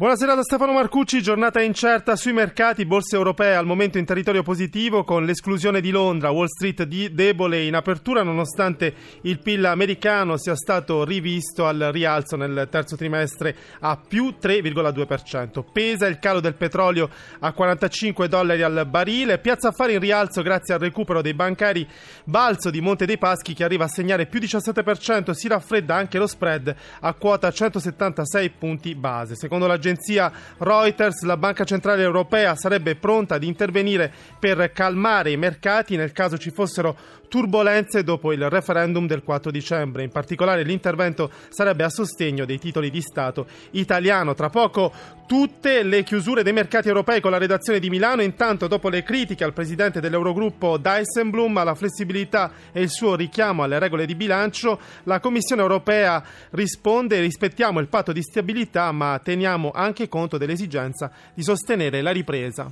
Buonasera da Stefano Marcucci, giornata incerta sui mercati, borse europee al momento in territorio positivo con l'esclusione di Londra, Wall Street debole in apertura nonostante il PIL americano sia stato rivisto al rialzo nel terzo trimestre a più 3,2%. Pesa il calo del petrolio a $45 al barile, piazza affari in rialzo grazie al recupero dei bancari, balzo di Monte dei Paschi che arriva a segnare più 17%, si raffredda anche lo spread a quota 176 punti base. Secondo l'agenzia Reuters, la Banca Centrale Europea sarebbe pronta ad intervenire per calmare i mercati nel caso ci fossero turbolenze dopo il referendum del 4 dicembre. In particolare l'intervento sarebbe a sostegno dei titoli di Stato italiano. Tra poco tutte le chiusure dei mercati europei con la redazione di Milano. Intanto, dopo le critiche al presidente dell'Eurogruppo Dijsselbloem alla flessibilità e il suo richiamo alle regole di bilancio, la Commissione europea risponde: rispettiamo il patto di stabilità ma teniamo anche conto dell'esigenza di sostenere la ripresa.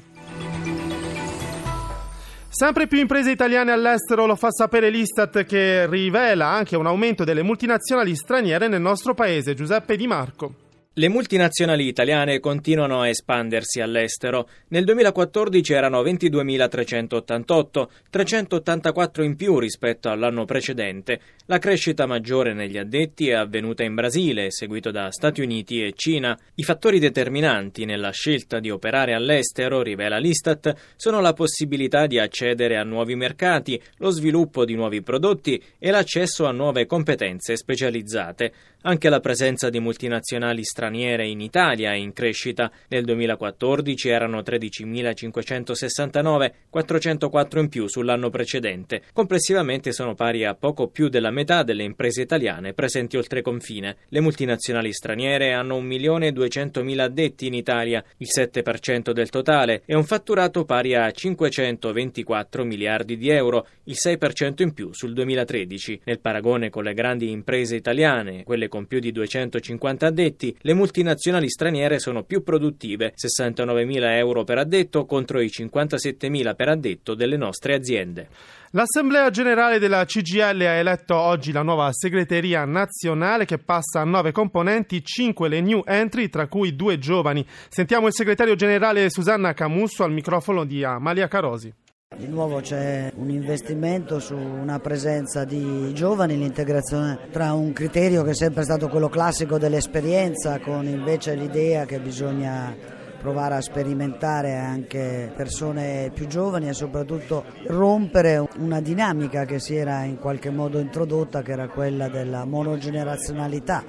Sempre più imprese italiane all'estero, lo fa sapere l'Istat, che rivela anche un aumento delle multinazionali straniere nel nostro paese. Giuseppe Di Marco. Le multinazionali italiane continuano a espandersi all'estero. Nel 2014 erano 22.388, 384 in più rispetto all'anno precedente. La crescita maggiore negli addetti è avvenuta in Brasile, seguito da Stati Uniti e Cina. I fattori determinanti nella scelta di operare all'estero, rivela l'Istat, sono la possibilità di accedere a nuovi mercati, lo sviluppo di nuovi prodotti e l'accesso a nuove competenze specializzate. Anche la presenza di multinazionali straniere in Italia è in crescita. Nel 2014 erano 13.569, 404 in più sull'anno precedente. Complessivamente sono pari a poco più della metà delle imprese italiane presenti oltre confine. Le multinazionali straniere hanno 1.200.000 addetti in Italia, il 7% del totale, e un fatturato pari a 524 miliardi di euro, il 6% in più sul 2013. Nel paragone con le grandi imprese italiane, quelle con più di 250 addetti, le multinazionali straniere sono più produttive, 69.000 euro per addetto contro i 57.000 per addetto delle nostre aziende. L'Assemblea Generale della CGIL ha eletto oggi la nuova segreteria nazionale, che passa a 9 componenti, 5 le new entry, tra cui 2 giovani. Sentiamo il segretario generale Susanna Camusso al microfono di Amalia Carosi. Di nuovo c'è un investimento su una presenza di giovani, l'integrazione tra un criterio che è sempre stato quello classico dell'esperienza con invece l'idea che bisogna provare a sperimentare anche persone più giovani e soprattutto rompere una dinamica che si era in qualche modo introdotta, che era quella della monogenerazionalità.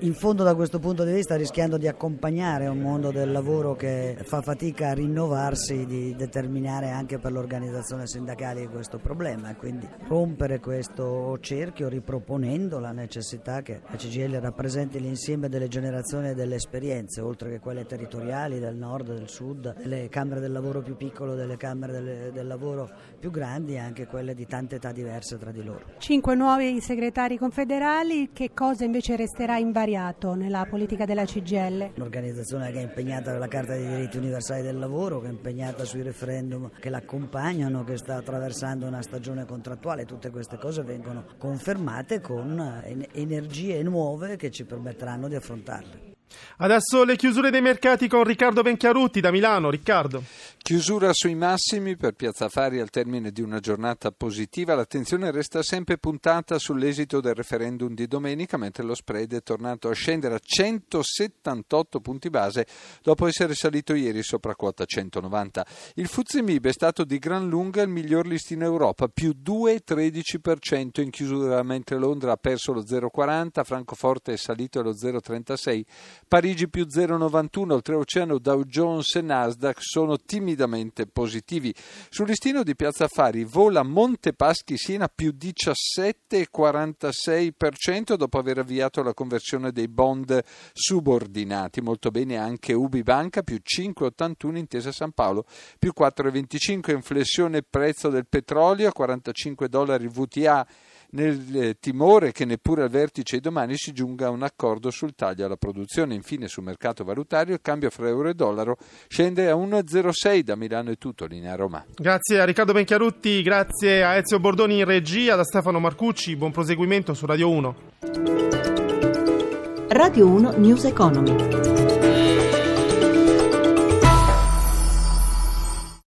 In fondo, da questo punto di vista, rischiando di accompagnare un mondo del lavoro che fa fatica a rinnovarsi, di determinare anche per l'organizzazione sindacale questo problema, e quindi rompere questo cerchio riproponendo la necessità che la CGIL rappresenti l'insieme delle generazioni e delle esperienze, oltre che quelle territoriali, del nord, del sud, delle camere del lavoro più piccole, delle camere del lavoro più grandi e anche quelle di tante età diverse tra di loro. 5 nuovi segretari confederali. Che cosa invece resterà invariato nella politica della CGIL? Un'organizzazione che è impegnata per la Carta dei diritti universali del lavoro, che è impegnata sui referendum che l'accompagnano, che sta attraversando una stagione contrattuale. Tutte queste cose vengono confermate con energie nuove che ci permetteranno di affrontarle. Adesso le chiusure dei mercati con Riccardo Venchiarutti da Milano. Riccardo. Chiusura sui massimi per Piazza Affari al termine di una giornata positiva. L'attenzione resta sempre puntata sull'esito del referendum di domenica, mentre lo spread è tornato a scendere a 178 punti base dopo essere salito ieri sopra quota 190. Il FTSE MIB è stato di gran lunga il miglior listino Europa, più 2,13% in chiusura, mentre Londra ha perso lo 0,40, Francoforte è salito allo 0,36%. Parigi più 0,91, oltreoceano Dow Jones e Nasdaq sono timidamente positivi. Sul listino di Piazza Affari vola Monte Paschi Siena più 17,46% dopo aver avviato la conversione dei bond subordinati. Molto bene anche Ubi Banca più 5,81, Intesa San Paolo più 4,25, inflessione prezzo del petrolio a $45 WTA nel timore che neppure al vertice domani si giunga a un accordo sul taglio alla produzione. Infine sul mercato valutario il cambio fra euro e dollaro scende a 1,06. Da Milano è tutto, linea Roma. Grazie a Riccardo Venchiarutti, grazie a Ezio Bordoni in regia, da Stefano Marcucci, buon proseguimento su Radio 1. Radio 1 News Economy.